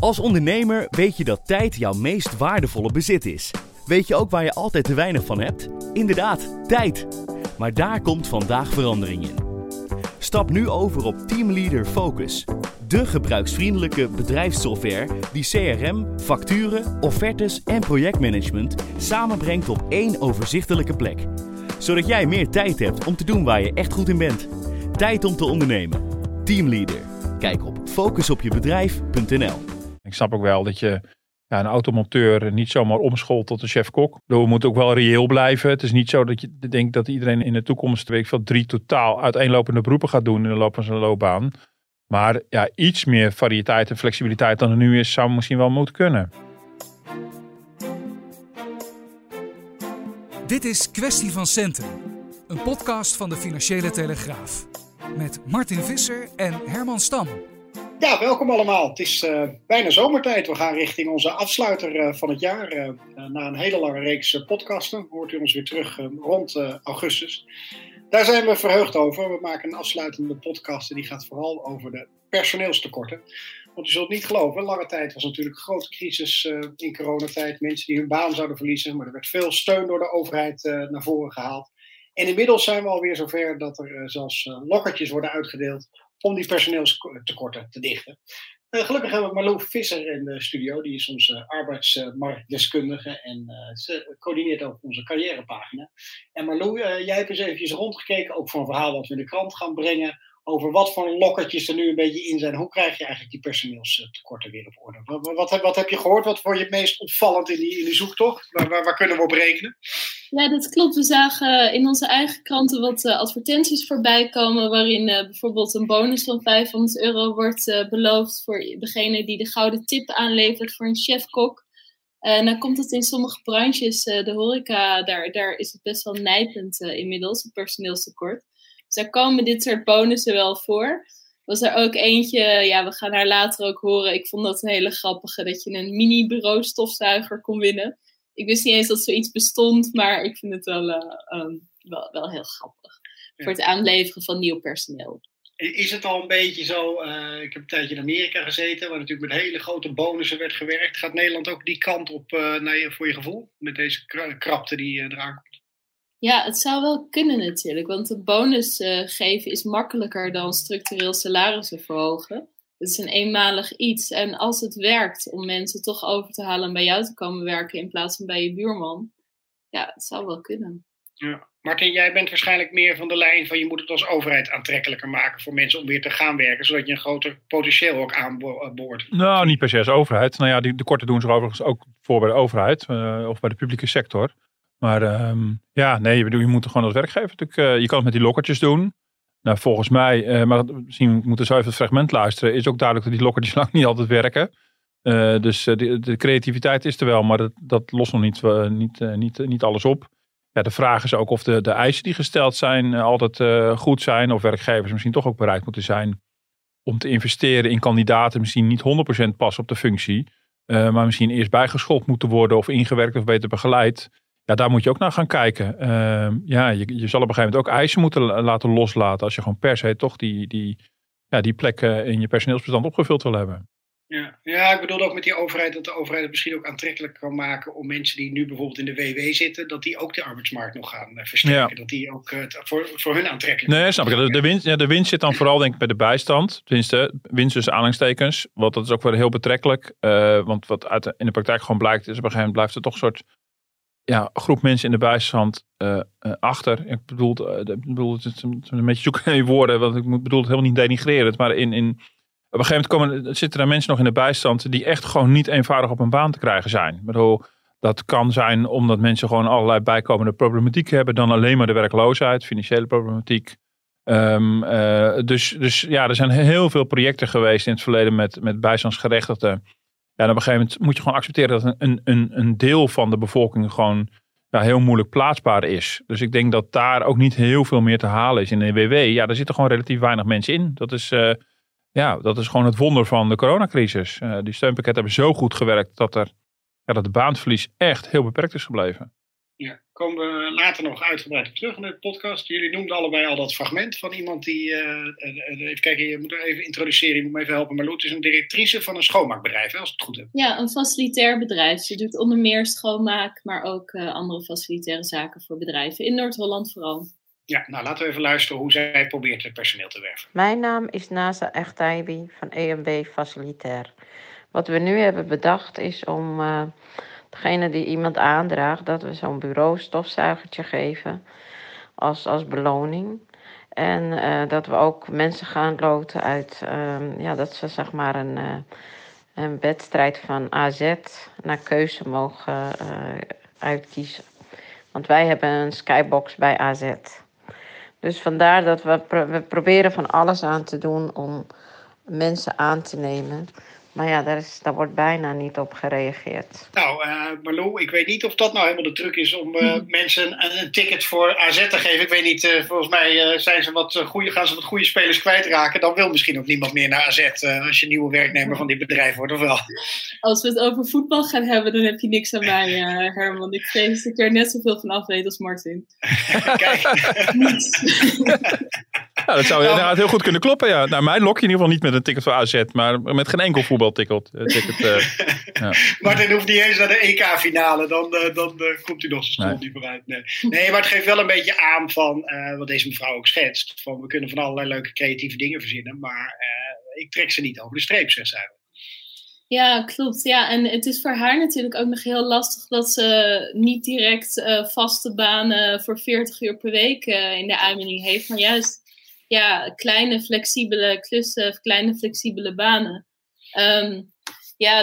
Als ondernemer weet je dat tijd jouw meest waardevolle bezit is. Weet je ook waar je altijd te weinig van hebt? Inderdaad, tijd. Maar daar komt vandaag verandering in. Stap nu over op Teamleader Focus. De gebruiksvriendelijke bedrijfssoftware die CRM, facturen, offertes en projectmanagement samenbrengt op één overzichtelijke plek. Zodat jij meer tijd hebt om te doen waar je echt goed in bent. Tijd om te ondernemen. Teamleader. Kijk op focusopjebedrijf.nl. Ik snap ook wel dat je een automonteur niet zomaar omschoolt tot een chef-kok. We moeten ook wel reëel blijven. Het is niet zo dat je denkt dat iedereen in de toekomst weet ik veel, 3 totaal uiteenlopende beroepen gaat doen in de loop van zijn loopbaan. Maar ja, iets meer variëteit en flexibiliteit dan er nu is, zou misschien wel moeten kunnen. Dit is Kwestie van Centen, een podcast van de Financiële Telegraaf. Met Martin Visser en Herman Stam. Ja, welkom allemaal. Het is bijna zomertijd. We gaan richting onze afsluiter van het jaar. Na een hele lange reeks podcasten hoort u ons weer terug rond augustus. Daar zijn we verheugd over. We maken een afsluitende podcast en die gaat vooral over de personeelstekorten. Want u zult niet geloven, lange tijd was natuurlijk een grote crisis in coronatijd. Mensen die hun baan zouden verliezen, maar er werd veel steun door de overheid naar voren gehaald. En inmiddels zijn we alweer zover dat er zelfs lokkertjes worden uitgedeeld om die personeelstekorten te dichten. Gelukkig hebben we Marlou Visser in de studio. Die is onze arbeidsmarktdeskundige en ze coördineert ook onze carrièrepagina. En Marlou, jij hebt eens eventjes rondgekeken, ook voor een verhaal wat we in de krant gaan brengen, over wat voor lokkertjes er nu een beetje in zijn. Hoe krijg je eigenlijk die personeelstekorten weer op orde? Wat heb je gehoord? Wat vond je het meest opvallend in die zoektocht? Waar kunnen we op rekenen? Ja, dat klopt. We zagen in onze eigen kranten wat advertenties voorbij komen, waarin bijvoorbeeld een bonus van €500 wordt beloofd voor degene die de gouden tip aanlevert voor een chef-kok. Dan komt het in sommige branches, de horeca, daar is het best wel nijpend inmiddels, het personeelstekort. Dus daar komen dit soort bonussen wel voor. Was er ook eentje, ja, we gaan haar later ook horen. Ik vond dat een hele grappige, dat je een mini-bureaustofzuiger kon winnen. Ik wist niet eens dat zoiets bestond, maar ik vind het wel heel grappig. Ja. Voor het aanleveren van nieuw personeel. Is het al een beetje zo, ik heb een tijdje in Amerika gezeten, waar natuurlijk met hele grote bonussen werd gewerkt. Gaat Nederland ook die kant op voor je gevoel, met deze krapte die eraan komt? Ja, het zou wel kunnen natuurlijk, want een bonus geven is makkelijker dan structureel salarissen verhogen. Het is een eenmalig iets en als het werkt om mensen toch over te halen en bij jou te komen werken in plaats van bij je buurman, ja, het zou wel kunnen. Ja. Martin, jij bent waarschijnlijk meer van de lijn van je moet het als overheid aantrekkelijker maken voor mensen om weer te gaan werken, zodat je een groter potentieel ook aanboort. Nou, niet per se als overheid. Nou ja, de korten doen zich overigens ook voor bij de overheid of bij de publieke sector. Maar je moet er gewoon als werkgever natuurlijk. Je kan het met die lokkertjes doen. Nou, volgens mij, maar misschien moeten we zo even het fragment luisteren, is ook duidelijk dat die lokkertjes lang niet altijd werken. Dus de creativiteit is er wel, maar dat lost nog niet alles op. Ja, de vraag is ook of de eisen die gesteld zijn altijd goed zijn, of werkgevers misschien toch ook bereid moeten zijn om te investeren in kandidaten misschien niet 100% passen op de functie, maar misschien eerst bijgeschoold moeten worden of ingewerkt of beter begeleid. Ja, daar moet je ook naar gaan kijken. Je zal op een gegeven moment ook eisen moeten laten loslaten als je gewoon per se toch die plekken in je personeelsbestand opgevuld wil hebben. Ja, ik bedoel ook met die overheid dat de overheid het misschien ook aantrekkelijk kan maken om mensen die nu bijvoorbeeld in de WW zitten, dat die ook de arbeidsmarkt nog gaan versterken. Ja. Dat die ook voor hun aantrekkelijk is. Nee, snap ik. De winst zit dan vooral denk ik bij de bijstand. Tenminste, winst tussen aanhalingstekens. Want dat is ook wel heel betrekkelijk. Want wat in de praktijk gewoon blijkt is op een gegeven moment blijft er toch een soort groep mensen in de bijstand achter. Ik bedoel het een beetje zoeken in woorden, want ik bedoel het helemaal niet denigrerend. Maar op een gegeven moment zitten er mensen nog in de bijstand die echt gewoon niet eenvoudig op een baan te krijgen zijn. Ik bedoel, dat kan zijn omdat mensen gewoon allerlei bijkomende problematiek hebben dan alleen maar de werkloosheid, financiële problematiek. Dus er zijn heel veel projecten geweest in het verleden met bijstandsgerechtigden. Ja, en op een gegeven moment moet je gewoon accepteren dat een deel van de bevolking gewoon heel moeilijk plaatsbaar is. Dus ik denk dat daar ook niet heel veel meer te halen is. In de WW, daar zitten gewoon relatief weinig mensen in. Dat is gewoon het wonder van de coronacrisis. Die steunpakketten hebben zo goed gewerkt dat het baanverlies echt heel beperkt is gebleven. Ja, komen we later nog uitgebreid op terug in de podcast. Jullie noemden allebei al dat fragment van iemand die... even kijken, je moet er even introduceren, je moet me even helpen. Marlou, het is een directrice van een schoonmaakbedrijf, hè, als ik het goed heb. Ja, een facilitair bedrijf. Ze doet onder meer schoonmaak, maar ook andere facilitaire zaken voor bedrijven. In Noord-Holland vooral. Ja, nou laten we even luisteren hoe zij probeert het personeel te werven. Mijn naam is Nasa Echtaibi van EMB Facilitair. Wat we nu hebben bedacht is om... degene die iemand aandraagt, dat we zo'n bureaustofzuigertje geven als beloning. En dat we ook mensen gaan loten uit, dat ze zeg maar een wedstrijd van AZ naar keuze mogen uitkiezen. Want wij hebben een skybox bij AZ. Dus vandaar dat we proberen van alles aan te doen om mensen aan te nemen... Maar ja, daar wordt bijna niet op gereageerd. Nou, Marlou, ik weet niet of dat nou helemaal de truc is om mensen een ticket voor AZ te geven. Ik weet niet, volgens mij gaan ze wat goede spelers kwijtraken. Dan wil misschien ook niemand meer naar AZ als je nieuwe werknemer van dit bedrijf wordt, of wel? Als we het over voetbal gaan hebben, dan heb je niks aan mij, Herman. Ik vrees dat ik er net zoveel van af weet als Martin. Kijk. Niets. Ja, dat zou inderdaad heel goed kunnen kloppen. Ja. Nou, mij lok je in ieder geval niet met een ticket voor AZ, maar met geen enkel voetbalticket. Ja. Martin hoeft niet eens naar de EK-finale, dan komt hij nog zijn stoel niet meer uit. Nee, maar het geeft wel een beetje aan van wat deze mevrouw ook schetst. Van, we kunnen van allerlei leuke creatieve dingen verzinnen, maar ik trek ze niet over de streep, zegt zij. Ja, klopt. Ja, en het is voor haar natuurlijk ook nog heel lastig dat ze niet direct vaste banen voor 40 uur per week in de aanbieding heeft, maar juist... Ja, kleine flexibele klussen, kleine flexibele banen.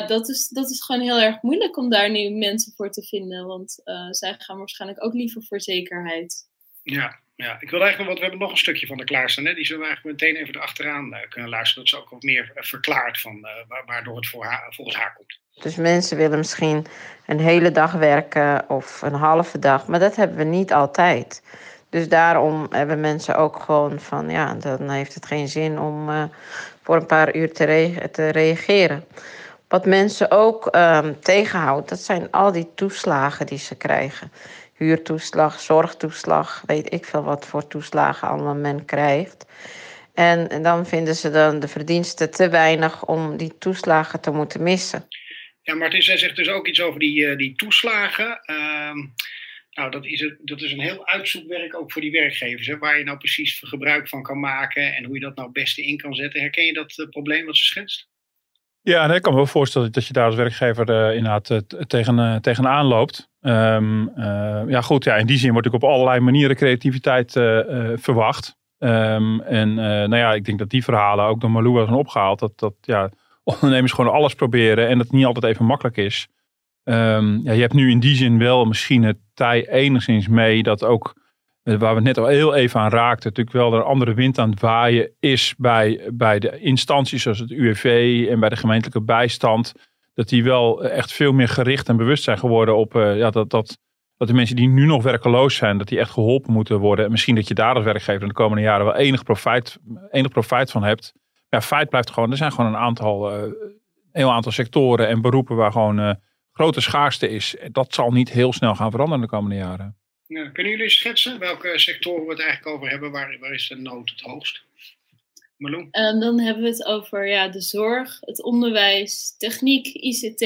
Dat is gewoon heel erg moeilijk om daar nu mensen voor te vinden. Want zij gaan waarschijnlijk ook liever voor zekerheid. Ja, ik wil eigenlijk, want we hebben nog een stukje van de klaarstaan. Hè? Die zullen we eigenlijk meteen even erachteraan kunnen luisteren. Dat ze ook wat meer verklaart van waardoor het volgens haar komt. Dus mensen willen misschien een hele dag werken of een halve dag. Maar dat hebben we niet altijd. Dus daarom hebben mensen ook gewoon van... ja, dan heeft het geen zin om voor een paar uur te reageren. Wat mensen ook tegenhoudt, dat zijn al die toeslagen die ze krijgen. Huurtoeslag, zorgtoeslag, weet ik veel wat voor toeslagen allemaal men krijgt. En dan vinden ze dan de verdiensten te weinig om die toeslagen te moeten missen. Ja, Martin, zij zegt dus ook iets over die toeslagen... Nou, dat is een heel uitzoekwerk ook voor die werkgevers. Hè, waar je nou precies gebruik van kan maken en hoe je dat nou het beste in kan zetten. Herken je dat probleem wat ze schetst? Ja, ik kan me wel voorstellen dat je daar als werkgever inderdaad tegenaan loopt. In die zin wordt natuurlijk op allerlei manieren creativiteit verwacht. Ik denk dat die verhalen ook door Marlou zijn opgehaald. Dat ondernemers gewoon alles proberen en dat niet altijd even makkelijk is. Je hebt nu in die zin wel misschien het tij enigszins mee dat ook, waar we het net al heel even aan raakten, natuurlijk wel er een andere wind aan het waaien is bij de instanties zoals het UWV en bij de gemeentelijke bijstand. Dat die wel echt veel meer gericht en bewust zijn geworden op dat de mensen die nu nog werkeloos zijn, dat die echt geholpen moeten worden. En misschien dat je daar als werkgever in de komende jaren wel enig profijt van hebt. Ja, feit blijft gewoon, er zijn gewoon een heel aantal sectoren en beroepen waar gewoon... grote schaarste is. Dat zal niet heel snel gaan veranderen de komende jaren. Ja, kunnen jullie schetsen welke sectoren we het eigenlijk over hebben? Waar is de nood het hoogst? Marlou? Dan hebben we het over de zorg, het onderwijs, techniek, ICT.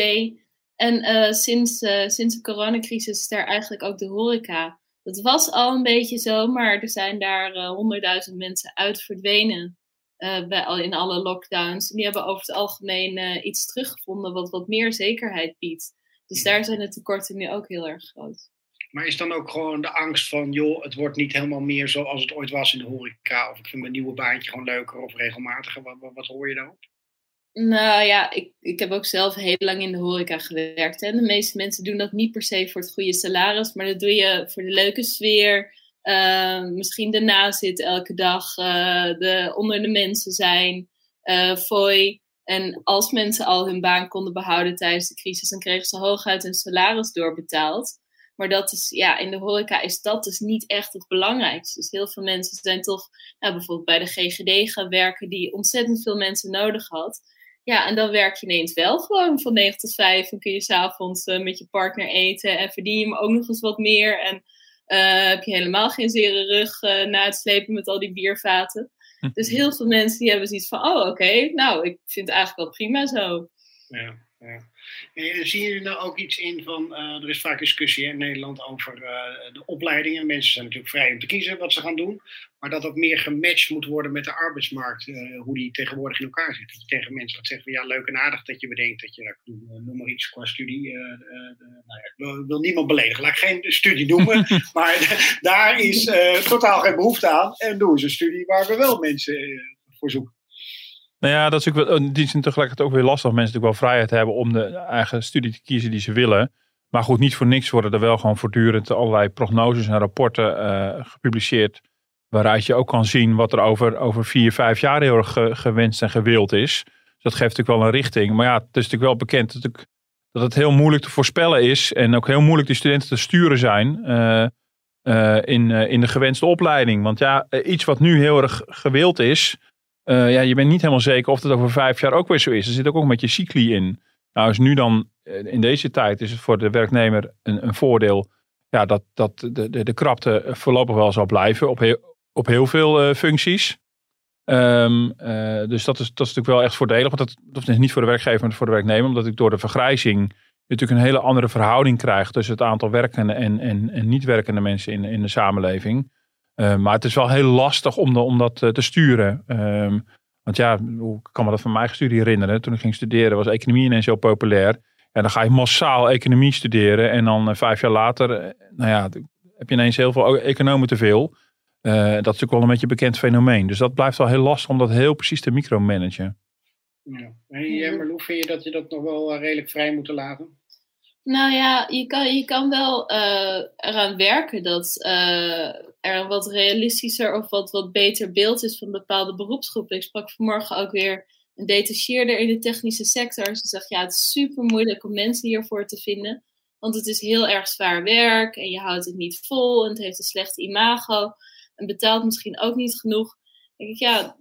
En sinds de coronacrisis is daar eigenlijk ook de horeca. Dat was al een beetje zo, maar er zijn daar 100.000 mensen uit verdwenen. In alle lockdowns. Die hebben over het algemeen iets teruggevonden wat meer zekerheid biedt. Dus daar zijn de tekorten nu ook heel erg groot. Maar is dan ook gewoon de angst van... joh, het wordt niet helemaal meer zoals het ooit was in de horeca... of ik vind mijn nieuwe baantje gewoon leuker of regelmatiger. Wat hoor je daarop? Nou ja, ik heb ook zelf heel lang in de horeca gewerkt. Hè. De meeste mensen doen dat niet per se voor het goede salaris... maar dat doe je voor de leuke sfeer... misschien de nazit elke dag, onder de mensen zijn, fooi. En als mensen al hun baan konden behouden tijdens de crisis, dan kregen ze hooguit hun salaris doorbetaald. Maar dat is, in de horeca is dat dus niet echt het belangrijkste. Dus heel veel mensen zijn toch, bijvoorbeeld bij de GGD gaan werken, die ontzettend veel mensen nodig had. Ja, en dan werk je ineens wel gewoon van 9 tot 5 en kun je 's avonds met je partner eten en verdien je hem ook nog eens wat meer. En heb je helemaal geen zere rug na het slepen met al die biervaten. Dus heel veel mensen die hebben zoiets van, nou, ik vind het eigenlijk wel prima zo. Ja, ja. En zien jullie nou ook iets in van, er is vaak discussie in Nederland over de opleidingen. Mensen zijn natuurlijk vrij om te kiezen wat ze gaan doen. Maar dat dat meer gematcht moet worden met de arbeidsmarkt. Hoe die tegenwoordig in elkaar zit. Dat je tegen mensen gaat zeggen van, ja, leuk en aardig dat je bedenkt dat je dat kan doen. Noem maar iets qua studie. Ik wil niemand beledigen. Laat ik geen studie noemen. Maar daar is totaal geen behoefte aan. En doen ze een studie waar we wel mensen voor zoeken. Nou ja, dat is natuurlijk wel, in die zin tegelijkertijd ook weer lastig. Mensen natuurlijk wel vrijheid hebben om de eigen studie te kiezen die ze willen. Maar goed, niet voor niks worden er wel gewoon voortdurend allerlei prognoses en rapporten gepubliceerd. Waaruit je ook kan zien wat er over 4-5 jaar heel erg gewenst en gewild is. Dus dat geeft natuurlijk wel een richting. Maar ja, het is natuurlijk wel bekend dat het heel moeilijk te voorspellen is. En ook heel moeilijk de studenten te sturen zijn in de gewenste opleiding. Want ja, iets wat nu heel erg gewild is. Je bent niet helemaal zeker of dat over 5 jaar ook weer zo is. Er zit ook met je cycli in. Nou is nu dan, in deze tijd is het voor de werknemer een voordeel. Ja, dat de krapte voorlopig wel zal blijven op heel veel functies. Dus dat is natuurlijk wel echt voordelig. Want dat is niet voor de werkgever, maar voor de werknemer. Omdat ik door de vergrijzing natuurlijk een hele andere verhouding krijg tussen het aantal werkende en niet werkende mensen in de samenleving. Maar het is wel heel lastig om dat te sturen. Want ja, ik kan me dat van mijn eigen studie herinneren. Toen ik ging studeren was economie ineens heel populair. Ja, dan ga je massaal economie studeren. En dan 5 jaar later heb je ineens heel veel economen te veel. Dat is natuurlijk wel een beetje een bekend fenomeen. Dus dat blijft wel heel lastig om dat heel precies te micromanagen. Ja. En Marlou, vind je dat je dat nog wel redelijk vrij moet laten? Nou ja, je kan wel eraan werken dat er een wat realistischer of wat beter beeld is van bepaalde beroepsgroepen. Ik sprak vanmorgen ook weer een detacheerder in de technische sector. En ze zegt, ja, het is super moeilijk om mensen hiervoor te vinden. Want het is heel erg zwaar werk en je houdt het niet vol en het heeft een slecht imago. En betaalt misschien ook niet genoeg. Dan denk ik, ja,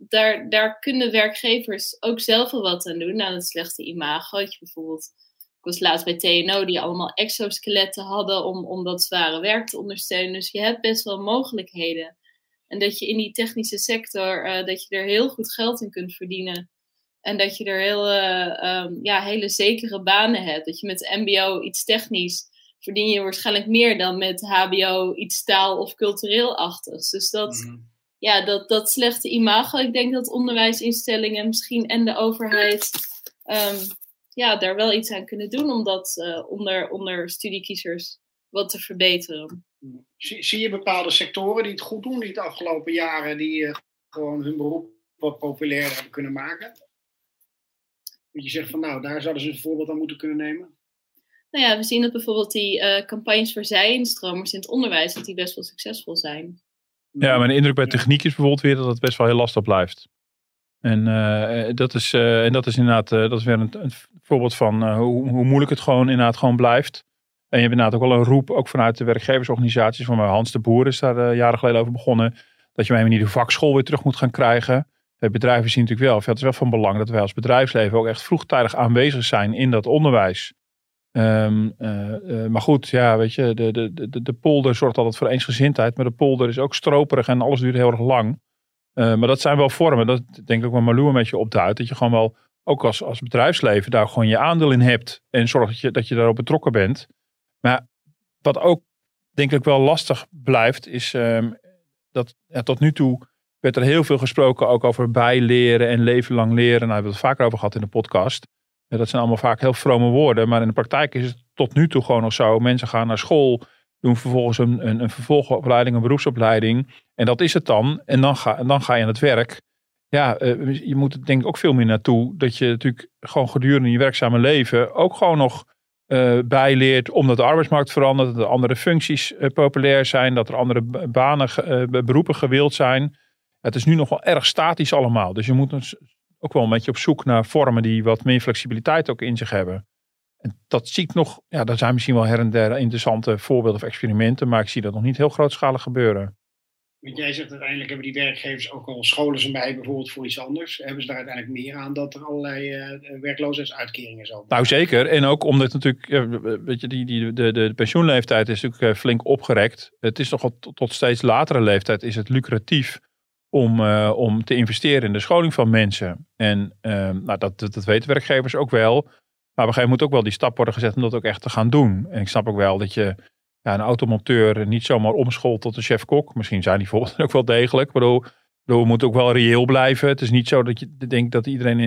daar kunnen werkgevers ook zelf wel wat aan doen. Aan het slechte imagootje bijvoorbeeld. Ik was laatst bij TNO die allemaal exoskeletten hadden om dat zware werk te ondersteunen. Dus je hebt best wel mogelijkheden. En dat je in die technische sector, dat je er heel goed geld in kunt verdienen. En dat je er hele zekere banen hebt. Dat je met mbo iets technisch verdien je waarschijnlijk meer dan met hbo iets taal- of cultureel-achtigs. Dus dat slechte imago, ik denk dat onderwijsinstellingen misschien en de overheid... daar wel iets aan kunnen doen om dat onder studiekiezers wat te verbeteren. Zie je bepaalde sectoren die het goed doen, die het afgelopen jaren, die gewoon hun beroep wat populairder hebben kunnen maken? Dat je zegt van nou, daar zouden ze een voorbeeld aan moeten kunnen nemen? Nou ja, we zien dat bijvoorbeeld die campagnes voor zij-instromers in het onderwijs, dat die best wel succesvol zijn. Ja, mijn indruk bij techniek is bijvoorbeeld weer dat het best wel heel lastig blijft. En dat is inderdaad dat is weer een voorbeeld van hoe moeilijk het gewoon blijft. En je hebt inderdaad ook wel een roep, ook vanuit de werkgeversorganisaties. Van Hans de Boer is daar jaren geleden over begonnen. Dat je op een manier de vakschool weer terug moet gaan krijgen. Bedrijven zien natuurlijk wel, het is wel van belang dat wij als bedrijfsleven ook echt vroegtijdig aanwezig zijn in dat onderwijs. Maar goed, ja, weet je, de polder zorgt altijd voor eensgezindheid. Maar de polder is ook stroperig en alles duurt heel erg lang. Maar dat zijn wel vormen, dat denk ik ook wel Marlou een beetje opduidt. Dat je gewoon wel, ook als bedrijfsleven, daar gewoon je aandeel in hebt. En zorgt dat je daarop betrokken bent. Maar wat ook denk ik wel lastig blijft, is dat tot nu toe werd er heel veel gesproken ook over bijleren en leven lang leren. Nou, we hebben het vaker over gehad in de podcast. Dat zijn allemaal vaak heel vrome woorden. Maar in de praktijk is het tot nu toe gewoon nog zo. Mensen gaan naar school, doen vervolgens een vervolgopleiding, een beroepsopleiding. En dat is het dan. En dan ga je aan het werk. Ja, je moet er denk ik ook veel meer naartoe. Dat je natuurlijk gewoon gedurende je werkzame leven ook gewoon nog bijleert. Omdat de arbeidsmarkt verandert. Dat er andere functies populair zijn. Dat er andere banen, beroepen gewild zijn. Het is nu nog wel erg statisch allemaal. Dus je moet dus ook wel een beetje op zoek naar vormen die wat meer flexibiliteit ook in zich hebben. En dat zie ik nog, ja, daar zijn misschien wel her en der interessante voorbeelden of experimenten, maar ik zie dat nog niet heel grootschalig gebeuren. Want jij zegt uiteindelijk hebben die werkgevers, ook al scholen ze mij bijvoorbeeld voor iets anders, hebben ze daar uiteindelijk meer aan dat er allerlei werkloosheidsuitkeringen zo. Nou zeker, en ook omdat natuurlijk, weet je, de pensioenleeftijd is natuurlijk flink opgerekt. Het is nogal tot steeds latere leeftijd is het lucratief om te investeren in de scholing van mensen. En nou, dat weten werkgevers ook wel. Maar op een gegeven moment moet ook wel die stap worden gezet om dat ook echt te gaan doen. En ik snap ook wel dat je een automonteur niet zomaar omschoolt tot een chef-kok. Misschien zijn die volgende ook wel degelijk. Ik bedoel, we moeten ook wel reëel blijven. Het is niet zo dat je denkt dat iedereen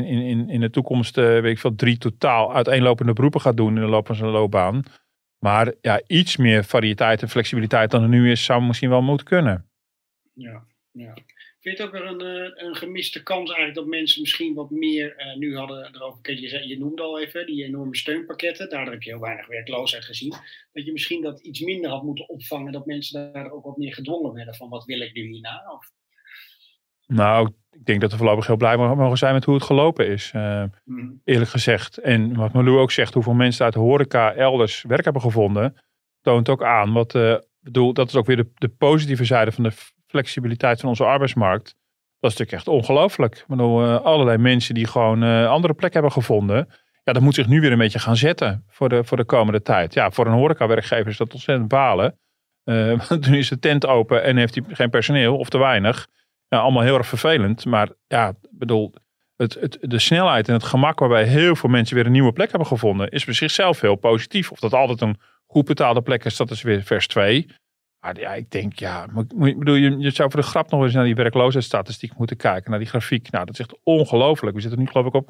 in de toekomst, weet ik veel, 3 totaal uiteenlopende beroepen gaat doen in de loop van zijn loopbaan. Maar ja, iets meer variëteit en flexibiliteit dan er nu is, zou misschien wel moeten kunnen. Ja, ja. Vind je het ook weer een gemiste kans eigenlijk dat mensen misschien wat meer nu hadden erover, je noemde al even die enorme steunpakketten, daardoor heb je heel weinig werkloosheid gezien, dat je misschien dat iets minder had moeten opvangen, dat mensen daar ook wat meer gedwongen werden van wat wil ik nu hierna? Of... Nou, ik denk dat we voorlopig heel blij mogen zijn met hoe het gelopen is, eerlijk gezegd. En wat Marlou ook zegt, hoeveel mensen uit de horeca elders werk hebben gevonden, toont ook aan. Wat, bedoel, dat is ook weer de positieve zijde van de flexibiliteit van onze arbeidsmarkt. Dat is natuurlijk echt ongelooflijk. Ik bedoel, allerlei mensen die gewoon andere plek hebben gevonden. Ja, dat moet zich nu weer een beetje gaan zetten voor de komende tijd. Ja, voor een horecawerkgever is dat ontzettend balen. Want nu is de tent open en heeft hij geen personeel of te weinig. Ja, allemaal heel erg vervelend. Maar ja, bedoel, de snelheid en het gemak waarbij heel veel mensen weer een nieuwe plek hebben gevonden, is voor zichzelf heel positief. Of dat altijd een goed betaalde plek is, dat is weer vers 2. Maar ja, ik denk, ja, ik bedoel, je zou voor de grap nog eens naar die werkloosheidsstatistiek moeten kijken, naar die grafiek. Nou, dat is echt ongelooflijk. We zitten nu, geloof ik, op,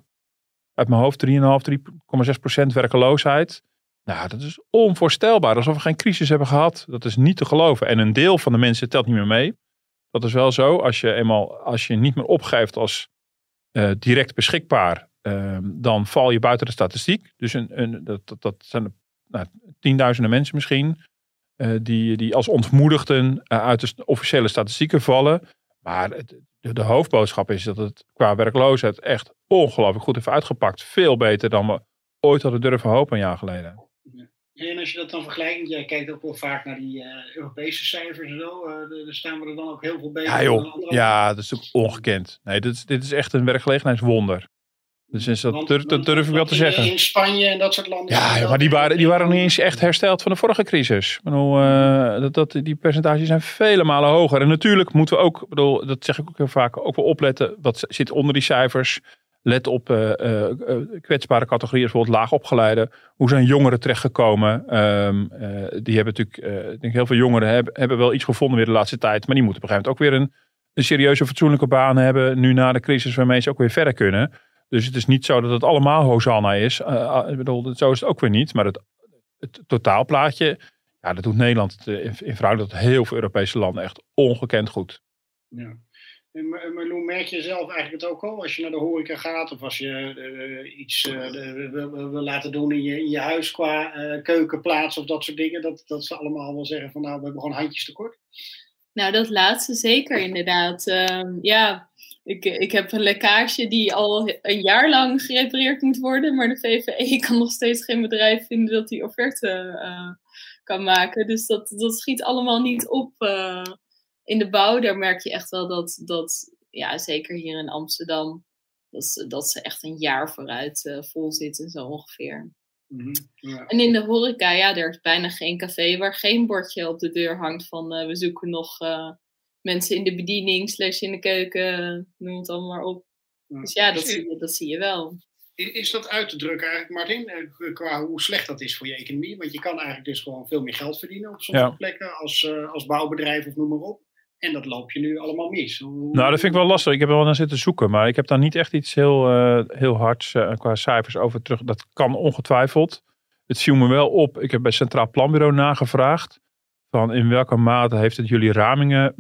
uit mijn hoofd, 3,6% werkeloosheid. Nou, dat is onvoorstelbaar. Alsof we geen crisis hebben gehad. Dat is niet te geloven. En een deel van de mensen telt niet meer mee. Dat is wel zo. Als je niet meer opgeeft als direct beschikbaar, dan val je buiten de statistiek. Dus dat zijn tienduizenden mensen misschien. Die als ontmoedigden uit de officiële statistieken vallen. Maar de hoofdboodschap is dat het qua werkloosheid echt ongelooflijk goed heeft uitgepakt. Veel beter dan we ooit hadden durven hopen een jaar geleden. Ja. En als je dat dan vergelijkt, jij kijkt ook wel vaak naar die Europese cijfers en zo. Daar staan we er dan ook heel veel beter dan andere. Ja, dat is ook ongekend. Nee, dit is echt een werkgelegenheidswonder. Dus dat durf ik wel te zeggen. In Spanje en dat soort landen. Ja, maar die waren nog niet eens echt hersteld van de vorige crisis. Ik bedoel, die percentages zijn vele malen hoger. En natuurlijk moeten we ook, bedoel, dat zeg ik ook heel vaak, ook wel opletten. Wat zit onder die cijfers? Let op kwetsbare categorieën, bijvoorbeeld laagopgeleiden. Hoe zijn jongeren terechtgekomen? Die hebben natuurlijk, ik denk heel veel jongeren hebben wel iets gevonden weer de laatste tijd. Maar die moeten op een gegeven moment ook weer een serieuze, fatsoenlijke baan hebben. Nu na de crisis waarmee ze ook weer verder kunnen. Dus het is niet zo dat het allemaal Hosanna is. Ik bedoel, zo is het ook weer niet. Maar het totaalplaatje, ja, dat doet Nederland in verhouding tot heel veel Europese landen echt ongekend goed. Ja. Maar hoe merk je zelf eigenlijk het ook al? Als je naar de horeca gaat of als je iets wil laten doen in je huis qua keukenplaats of dat soort dingen. Dat ze allemaal wel zeggen van nou, we hebben gewoon handjes tekort. Nou, dat laatste zeker inderdaad. Ja... Ik heb een lekkage die al een jaar lang gerepareerd moet worden. Maar de VVE kan nog steeds geen bedrijf vinden dat die offerte kan maken. Dus dat schiet allemaal niet op. In de bouw, daar merk je echt wel dat ja, zeker hier in Amsterdam, dat ze echt een jaar vooruit vol zitten, zo ongeveer. Mm-hmm, ja. En in de horeca, ja, er is bijna geen café waar geen bordje op de deur hangt van we zoeken nog... mensen in de bediening, / in de keuken, noem het allemaal maar op. Ja. Dus ja, dat zie je wel. Is dat uit te drukken eigenlijk, Martin? Qua hoe slecht dat is voor je economie? Want je kan eigenlijk dus gewoon veel meer geld verdienen op sommige plekken. Als bouwbedrijf of noem maar op. En dat loop je nu allemaal mis. Nou, dat vind ik wel lastig. Ik heb er wel naar zitten zoeken. Maar ik heb daar niet echt iets heel hards qua cijfers over terug. Dat kan ongetwijfeld. Het viel me wel op. Ik heb bij Centraal Planbureau nagevraagd. Van in welke mate heeft het jullie ramingen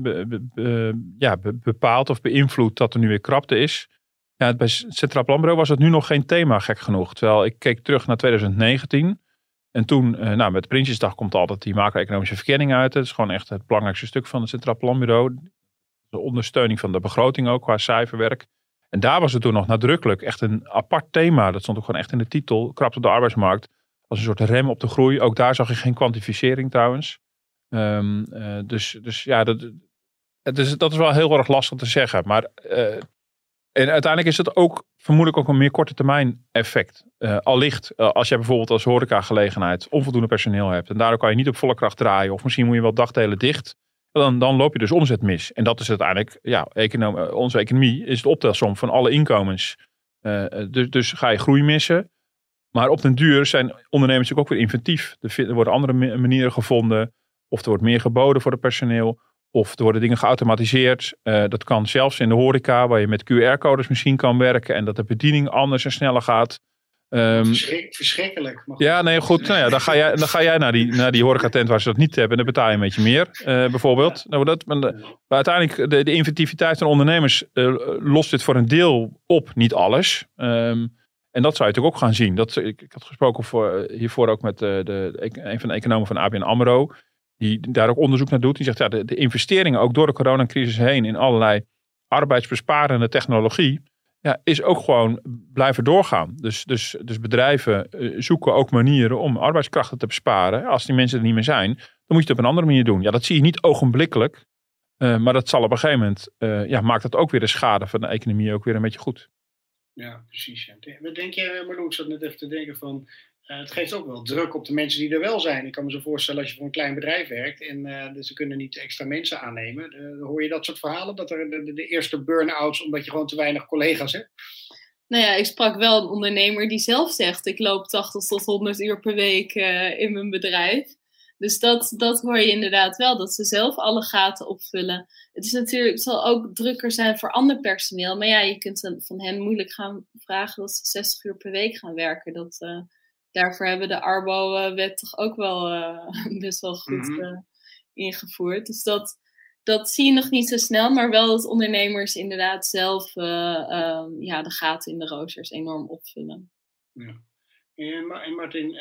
bepaald of beïnvloed dat er nu weer krapte is. Ja, bij het Centraal Planbureau was het nu nog geen thema, gek genoeg. Terwijl ik keek terug naar 2019. En toen, nou, met Prinsjesdag komt altijd die macro-economische verkenning uit. Dat is gewoon echt het belangrijkste stuk van het Centraal Planbureau. De ondersteuning van de begroting ook qua cijferwerk. En daar was het toen nog nadrukkelijk echt een apart thema. Dat stond ook gewoon echt in de titel. Krapte op de arbeidsmarkt. Als een soort rem op de groei. Ook daar zag je geen kwantificering trouwens. Dus ja, Dus dat is wel heel erg lastig te zeggen. Maar en uiteindelijk is het ook vermoedelijk ook een meer korte termijn effect. Allicht als jij bijvoorbeeld als horecagelegenheid onvoldoende personeel hebt. En daardoor kan je niet op volle kracht draaien. Of misschien moet je wel dagdelen dicht. Dan loop je dus omzet mis. En dat is uiteindelijk, ja, onze economie is de optelsom van alle inkomens. Dus ga je groei missen. Maar op den duur zijn ondernemers natuurlijk ook weer inventief. Er worden andere manieren gevonden. Of er wordt meer geboden voor het personeel. Of er worden dingen geautomatiseerd. Dat kan zelfs in de horeca, waar je met QR-codes misschien kan werken. En dat de bediening anders en sneller gaat. Verschrikkelijk. Ja, nee, goed. Nou ja, dan ga jij naar die horecatent waar ze dat niet hebben. En dan betaal je een beetje meer, bijvoorbeeld. Ja. Nou, maar uiteindelijk, de inventiviteit van ondernemers lost dit voor een deel op. Niet alles. En dat zou je natuurlijk ook gaan zien. Ik had gesproken hiervoor ook met een van de economen van ABN AMRO. Die daar ook onderzoek naar doet. Die zegt, ja, de investeringen ook door de coronacrisis heen in allerlei arbeidsbesparende technologie, ja, is ook gewoon blijven doorgaan. Dus bedrijven zoeken ook manieren om arbeidskrachten te besparen. Als die mensen er niet meer zijn, dan moet je het op een andere manier doen. Ja, dat zie je niet ogenblikkelijk. Maar dat zal op een gegeven moment, maakt dat ook weer de schade van de economie ook weer een beetje goed. Ja, precies. Wat denk jij, Marlou, ik zat net even te denken van, het geeft ook wel druk op de mensen die er wel zijn. Ik kan me zo voorstellen als je voor een klein bedrijf werkt en ze kunnen niet extra mensen aannemen. Hoor je dat soort verhalen? Dat er de eerste burn-outs omdat je gewoon te weinig collega's hebt? Nou ja, ik sprak wel een ondernemer die zelf zegt, ik loop 80 tot 100 uur per week in mijn bedrijf. Dus dat hoor je inderdaad wel, dat ze zelf alle gaten opvullen. Het is natuurlijk, het zal ook drukker zijn voor ander personeel. Maar ja, je kunt van hen moeilijk gaan vragen dat ze 60 uur per week gaan werken. Daarvoor hebben de Arbo-wet toch ook wel best wel goed ingevoerd. Dus dat zie je nog niet zo snel. Maar wel dat ondernemers inderdaad zelf de gaten in de roosters enorm opvullen. Ja. En Martin,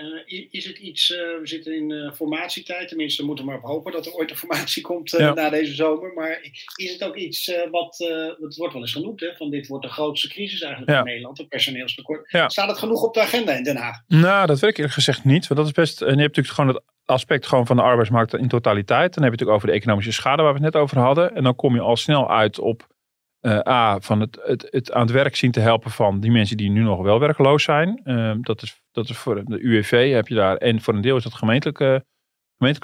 is het iets, we zitten in formatietijd, tenminste moeten we maar op hopen dat er ooit een formatie komt na deze zomer. Maar is het ook iets het wordt wel eens genoemd, hè, van dit wordt de grootste crisis eigenlijk in Nederland, het personeelstekort. Ja. Staat het genoeg op de agenda in Den Haag? Nou, dat weet ik eerlijk gezegd niet. Want dat is best, en je hebt natuurlijk gewoon het aspect gewoon van de arbeidsmarkt in totaliteit. Dan heb je natuurlijk over de economische schade waar we het net over hadden. En dan kom je al snel uit op van het aan het werk zien te helpen van die mensen die nu nog wel werkloos zijn. Dat is voor de UWV heb je daar. En voor een deel is dat gemeentelijke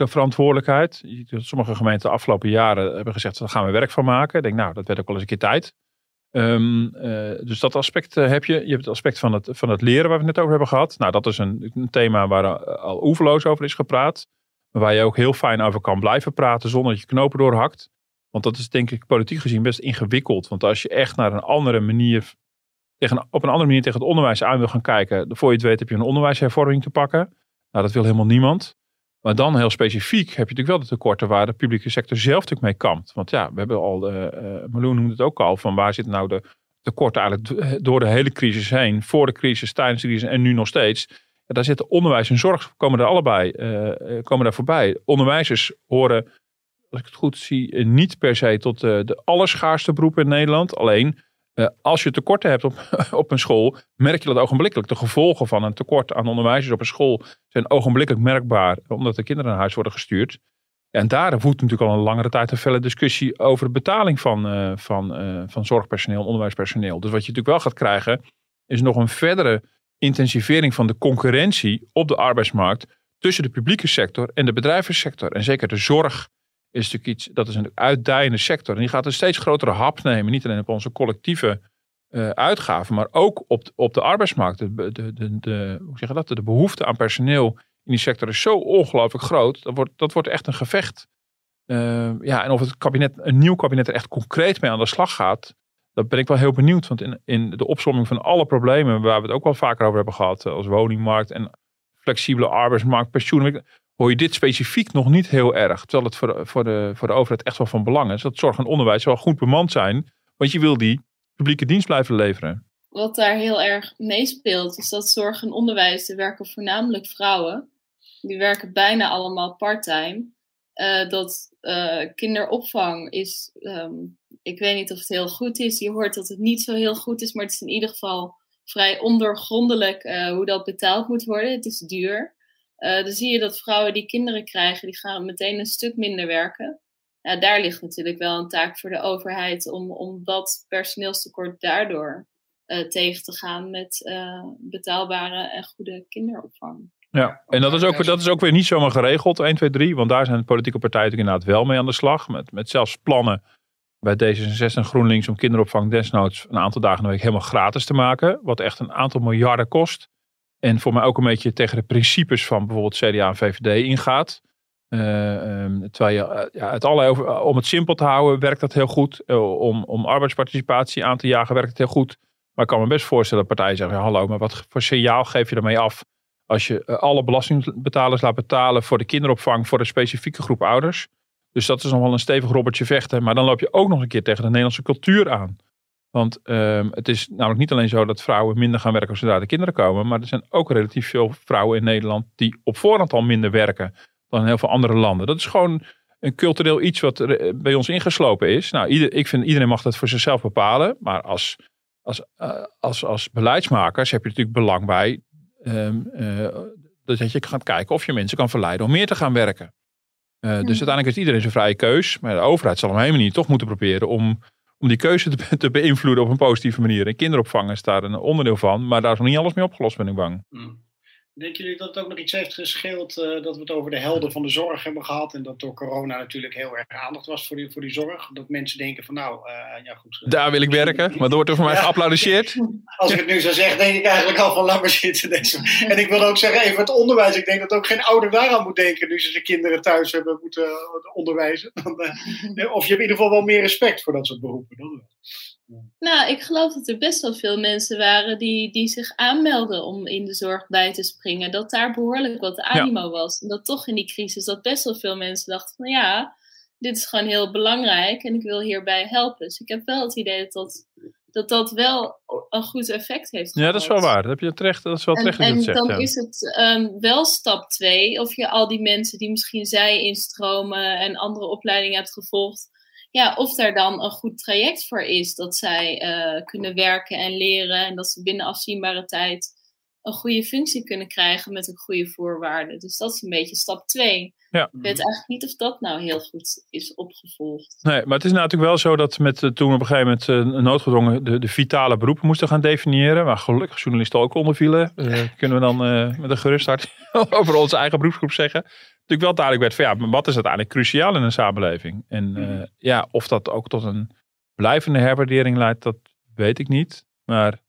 verantwoordelijkheid. Je ziet dat sommige gemeenten de afgelopen jaren hebben gezegd, daar gaan we werk van maken. Ik denk, nou, dat werd ook wel eens een keer tijd. Dus dat aspect heb je. Je hebt het aspect van het leren waar we het net over hebben gehad. Nou, dat is een thema waar al oeverloos over is gepraat. Maar waar je ook heel fijn over kan blijven praten zonder dat je knopen doorhakt. Want dat is denk ik politiek gezien best ingewikkeld. Want als je echt naar een andere manier, op een andere manier tegen het onderwijs aan wil gaan kijken. Voor je het weet heb je een onderwijshervorming te pakken. Nou, dat wil helemaal niemand. Maar dan heel specifiek heb je natuurlijk wel de tekorten waar de publieke sector zelf natuurlijk mee kampt. Want ja, we hebben al, Marlou noemde het ook al, van waar zitten nou de tekorten eigenlijk door de hele crisis heen. Voor de crisis, tijdens de crisis en nu nog steeds. Ja, daar zitten onderwijs en zorg, komen daar allebei voorbij. Onderwijzers horen, als ik het goed zie, niet per se tot de allerschaarste beroepen in Nederland. Alleen, als je tekorten hebt op een school, merk je dat ogenblikkelijk. De gevolgen van een tekort aan onderwijzers op een school zijn ogenblikkelijk merkbaar, omdat de kinderen naar huis worden gestuurd. En daar voedt natuurlijk al een langere tijd een felle discussie over de betaling van zorgpersoneel en onderwijspersoneel. Dus wat je natuurlijk wel gaat krijgen, is nog een verdere intensivering van de concurrentie op de arbeidsmarkt tussen de publieke sector en de bedrijvensector. En zeker de zorg is natuurlijk iets, dat is een uitdijende sector. En die gaat een steeds grotere hap nemen. Niet alleen op onze collectieve uitgaven, maar ook op de arbeidsmarkt. De behoefte aan personeel in die sector is zo ongelooflijk groot. Dat wordt echt een gevecht. En of een nieuw kabinet er echt concreet mee aan de slag gaat, dat ben ik wel heel benieuwd. Want in de opsomming van alle problemen waar we het ook wel vaker over hebben gehad, als woningmarkt en flexibele arbeidsmarkt, pensioen, hoor je dit specifiek nog niet heel erg. Terwijl het voor de overheid echt wel van belang is dat zorg en onderwijs wel goed bemand zijn. Want je wil die publieke dienst blijven leveren. Wat daar heel erg meespeelt is dat zorg en onderwijs, er werken voornamelijk vrouwen. Die werken bijna allemaal part-time. Kinderopvang is, ik weet niet of het heel goed is. Je hoort dat het niet zo heel goed is. Maar het is in ieder geval vrij ondoorgrondelijk hoe dat betaald moet worden. Het is duur. Dan zie je dat vrouwen die kinderen krijgen, die gaan meteen een stuk minder werken. Ja, daar ligt natuurlijk wel een taak voor de overheid om dat personeelstekort daardoor tegen te gaan met betaalbare en goede kinderopvang. Ja, en dat is ook weer niet zomaar geregeld, 1, 2, 3. Want daar zijn de politieke partijen inderdaad wel mee aan de slag. Met zelfs plannen bij D66 en GroenLinks om kinderopvang desnoods een aantal dagen in de week helemaal gratis te maken. Wat echt een aantal miljarden kost. En voor mij ook een beetje tegen de principes van bijvoorbeeld CDA en VVD ingaat. Om het simpel te houden werkt dat heel goed. Om arbeidsparticipatie aan te jagen werkt het heel goed. Maar ik kan me best voorstellen dat partijen zeggen, hallo, maar wat voor signaal geef je daarmee af? Als je alle belastingbetalers laat betalen voor de kinderopvang voor een specifieke groep ouders. Dus dat is nog wel een stevig robbertje vechten. Maar dan loop je ook nog een keer tegen de Nederlandse cultuur aan. Want het is namelijk niet alleen zo dat vrouwen minder gaan werken als zodra de kinderen komen. Maar er zijn ook relatief veel vrouwen in Nederland die op voorhand al minder werken dan in heel veel andere landen. Dat is gewoon een cultureel iets wat bij ons ingeslopen is. Nou, ik vind iedereen mag dat voor zichzelf bepalen. Maar als beleidsmakers heb je natuurlijk belang bij dat je gaat kijken of je mensen kan verleiden om meer te gaan werken. Dus uiteindelijk heeft iedereen zijn vrije keus. Maar de overheid zal op een manier toch moeten proberen om die keuze te beïnvloeden op een positieve manier. En kinderopvang is daar een onderdeel van. Maar daar is nog niet alles mee opgelost, ben ik bang. Denken jullie dat het ook nog iets heeft gescheeld dat we het over de helden van de zorg hebben gehad en dat door corona natuurlijk heel erg aandacht was voor die zorg? Dat mensen denken van goed. Daar wil ik werken, maar dan wordt er voor mij geapplaudisseerd. Als ik het nu zo zeg, denk ik eigenlijk al van langer zitten. En ik wil ook zeggen, even het onderwijs. Ik denk dat ook geen ouder daaraan moet denken nu ze zijn kinderen thuis hebben moeten onderwijzen. Of je hebt in ieder geval wel meer respect voor dat soort beroepen. Dan. Nou, ik geloof dat er best wel veel mensen waren die zich aanmelden om in de zorg bij te springen. Dat daar behoorlijk wat animo was. En dat toch in die crisis dat best wel veel mensen dachten van dit is gewoon heel belangrijk en ik wil hierbij helpen. Dus ik heb wel het idee dat wel een goed effect heeft gehad. Ja, dat is wel waar. Dat heb je terecht. Dat is wel terecht. En dan is het wel stap 2. Of je al die mensen die misschien zij instromen en andere opleidingen hebt gevolgd. Ja, of daar dan een goed traject voor is dat zij kunnen werken en leren en dat ze binnen afzienbare tijd een goede functie kunnen krijgen met een goede voorwaarden. Dus dat is een beetje stap 2. Ja. Ik weet eigenlijk niet of dat nou heel goed is opgevolgd. Nee, maar het is natuurlijk wel zo dat toen we op een gegeven moment noodgedwongen de vitale beroepen moesten gaan definiëren, waar gelukkig journalisten ook onder vielen, kunnen we dan met een gerust hart over onze eigen beroepsgroep zeggen. Natuurlijk wel duidelijk werd van wat is uiteindelijk cruciaal in een samenleving? En of dat ook tot een blijvende herwaardering leidt, dat weet ik niet. Maar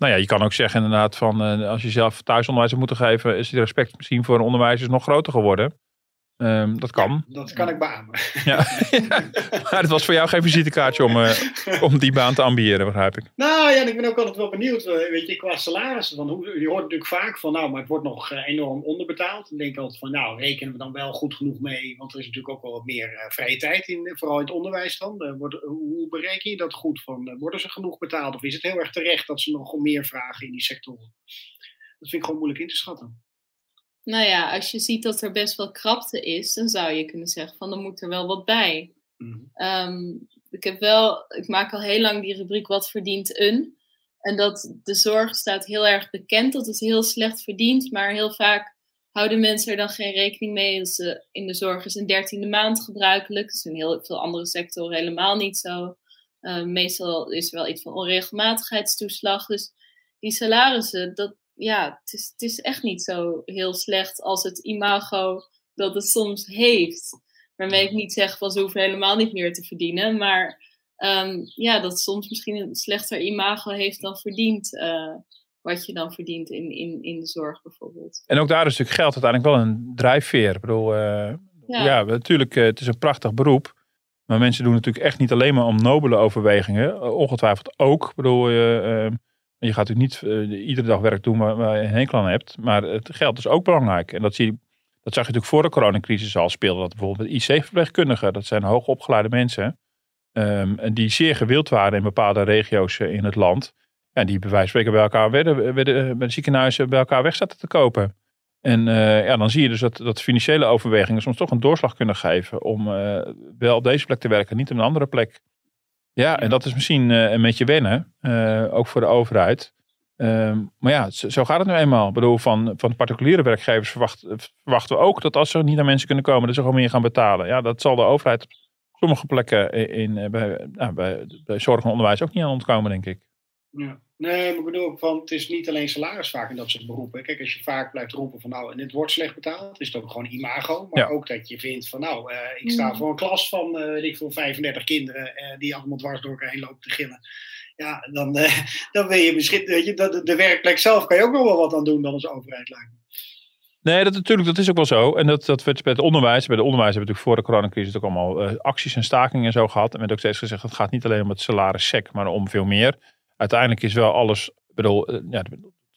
je kan ook zeggen inderdaad van als je zelf thuisonderwijs hebt moeten geven, is het respect misschien voor onderwijzers nog groter geworden. Dat kan. Ja, dat kan ik beamen. Ja. Maar het was voor jou geen visitekaartje om die baan te ambiëren, begrijp ik. Nou ja, ik ben ook altijd wel benieuwd, weet je, qua salarissen. Je hoort natuurlijk vaak van, maar het wordt nog enorm onderbetaald. Dan denk ik altijd van, rekenen we dan wel goed genoeg mee? Want er is natuurlijk ook wel wat meer vrije tijd, vooral in het onderwijs dan. Hoe bereken je dat goed? Worden ze genoeg betaald? Of is het heel erg terecht dat ze nog meer vragen in die sectoren? Dat vind ik gewoon moeilijk in te schatten. Nou ja, als je ziet dat er best wel krapte is, dan zou je kunnen zeggen van, dan moet er wel wat bij. Ik maak al heel lang die rubriek wat verdient een. En dat de zorg staat heel erg bekend, dat het heel slecht verdient. Maar heel vaak houden mensen er dan geen rekening mee. Dus in de zorg is een 13e maand gebruikelijk. Dat is in heel veel andere sectoren helemaal niet zo. Meestal is er wel iets van onregelmatigheidstoeslag. Dus die salarissen, het is echt niet zo heel slecht als het imago dat het soms heeft. Waarmee ik niet zeg van ze hoeven helemaal niet meer te verdienen. Maar dat soms misschien een slechter imago heeft dan verdient. Wat je dan verdient in de zorg bijvoorbeeld. En ook daar is natuurlijk geld uiteindelijk wel een drijfveer. Ik bedoel, natuurlijk het is een prachtig beroep. Maar mensen doen natuurlijk echt niet alleen maar om nobele overwegingen. Ongetwijfeld ook. Ik bedoel... Je gaat natuurlijk niet iedere dag werk doen waar je een hekel aan hebt. Maar het geld is ook belangrijk. En dat zag je natuurlijk voor de coronacrisis al. Speelde dat bijvoorbeeld met IC-verpleegkundigen. Dat zijn hoogopgeleide mensen. Die zeer gewild waren in bepaalde regio's in het land. En die bij wijze van spreken bij elkaar bij de ziekenhuizen bij elkaar weg zaten te kopen. En dan zie je dus dat financiële overwegingen soms toch een doorslag kunnen geven. Om wel op deze plek te werken, niet op een andere plek. Ja, en dat is misschien een beetje wennen, ook voor de overheid. Maar ja, zo gaat het nu eenmaal. Ik bedoel, van particuliere werkgevers verwachten we ook dat als ze niet aan mensen kunnen komen, dat ze gewoon meer gaan betalen. Ja, dat zal de overheid op sommige plekken bij zorg en onderwijs ook niet aan ontkomen, denk ik. Ja. Nee, maar ik bedoel ook van, het is niet alleen salaris vaak in dat soort beroepen. Kijk, als je vaak blijft roepen van nou, en dit wordt slecht betaald, is het ook gewoon imago. Maar ook dat je vindt van nou, ik sta voor een klas van, ik voor 35 kinderen die allemaal dwars door elkaar heen lopen te gillen. Ja, dan wil je misschien, weet je, de werkplek zelf kan je ook nog wel wat aan doen dan als overheid lijkt me. Nee, dat is ook wel zo. En dat werd bij het onderwijs. Bij de onderwijs hebben we natuurlijk voor de coronacrisis ook allemaal acties en stakingen en zo gehad. En werd ook steeds gezegd, het gaat niet alleen om het salarissec, maar om veel meer. Uiteindelijk is wel alles, het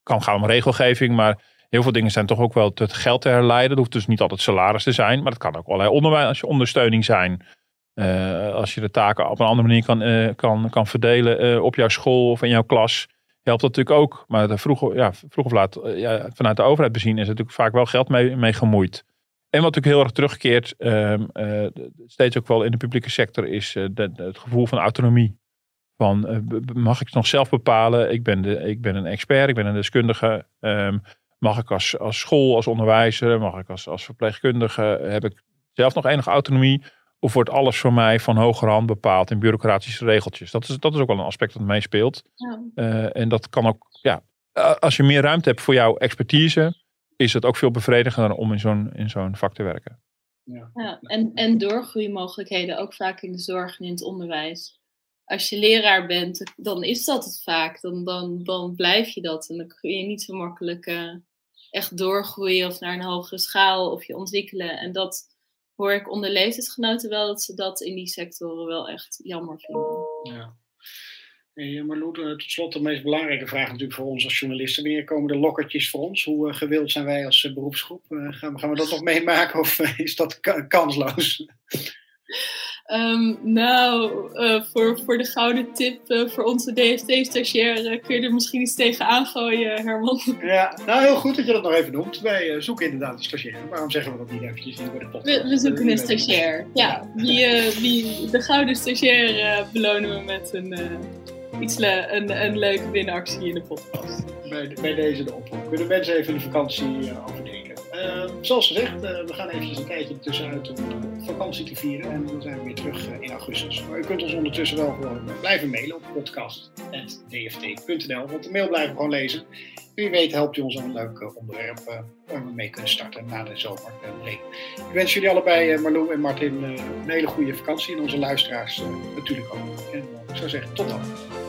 kan gaan om regelgeving, maar heel veel dingen zijn toch ook wel tot geld te herleiden. Dat hoeft dus niet altijd salaris te zijn, maar het kan ook allerlei onderwijsondersteuning zijn. Als je de taken op een andere manier kan verdelen op jouw school of in jouw klas, helpt dat natuurlijk ook. Maar vroeg of laat, vanuit de overheid bezien, is er natuurlijk vaak wel geld mee gemoeid. En wat natuurlijk heel erg terugkeert, steeds ook wel in de publieke sector, is het gevoel van autonomie. Van, mag ik het nog zelf bepalen? Ik ben een expert, ik ben een deskundige. Mag ik als school, als onderwijzer, mag ik als verpleegkundige, heb ik zelf nog enige autonomie? Of wordt alles voor mij van hogerhand bepaald in bureaucratische regeltjes? Dat is ook wel een aspect dat meespeelt. Ja. En dat kan ook, als je meer ruimte hebt voor jouw expertise, is het ook veel bevredigender om in zo'n vak te werken. Ja. Ja, en doorgroeimogelijkheden ook vaak in de zorg en in het onderwijs. Als je leraar bent, dan is dat het vaak. Dan blijf je dat. En dan kun je niet zo makkelijk echt doorgroeien of naar een hogere schaal of je ontwikkelen. En dat hoor ik onder leeftijdsgenoten wel, dat ze dat in die sectoren wel echt jammer vinden. Ja. Hey, Marlou, tot slot de meest belangrijke vraag natuurlijk voor ons als journalisten. Wanneer komen de lokkertjes voor ons? Hoe gewild zijn wij als beroepsgroep? Gaan we dat nog meemaken of is dat kansloos? Voor de gouden tip voor onze DFT-stagiair kun je er misschien iets tegen aangooien, Herman. Ja, nou heel goed dat je dat nog even noemt. Wij zoeken inderdaad een stagiair. Waarom zeggen we dat niet eventjes hier bij de podcast? We zoeken een stagiair. Ja, de gouden stagiair belonen we met een leuke winactie in de podcast. Bij deze de oproep. Kunnen mensen even de vakantie overdenken? Zoals gezegd, we gaan eventjes een tijdje tussenuit om vakantie te vieren. En dan zijn we weer terug in augustus. Maar u kunt ons ondertussen wel gewoon blijven mailen op podcast.dft.nl. Want de mail blijven we gewoon lezen. Wie weet helpt u ons aan een leuk onderwerp waar we mee kunnen starten na de zomerweek. Ik wens jullie allebei, Marlou en Martin, een hele goede vakantie. En onze luisteraars natuurlijk ook. En ik zou zeggen, tot dan.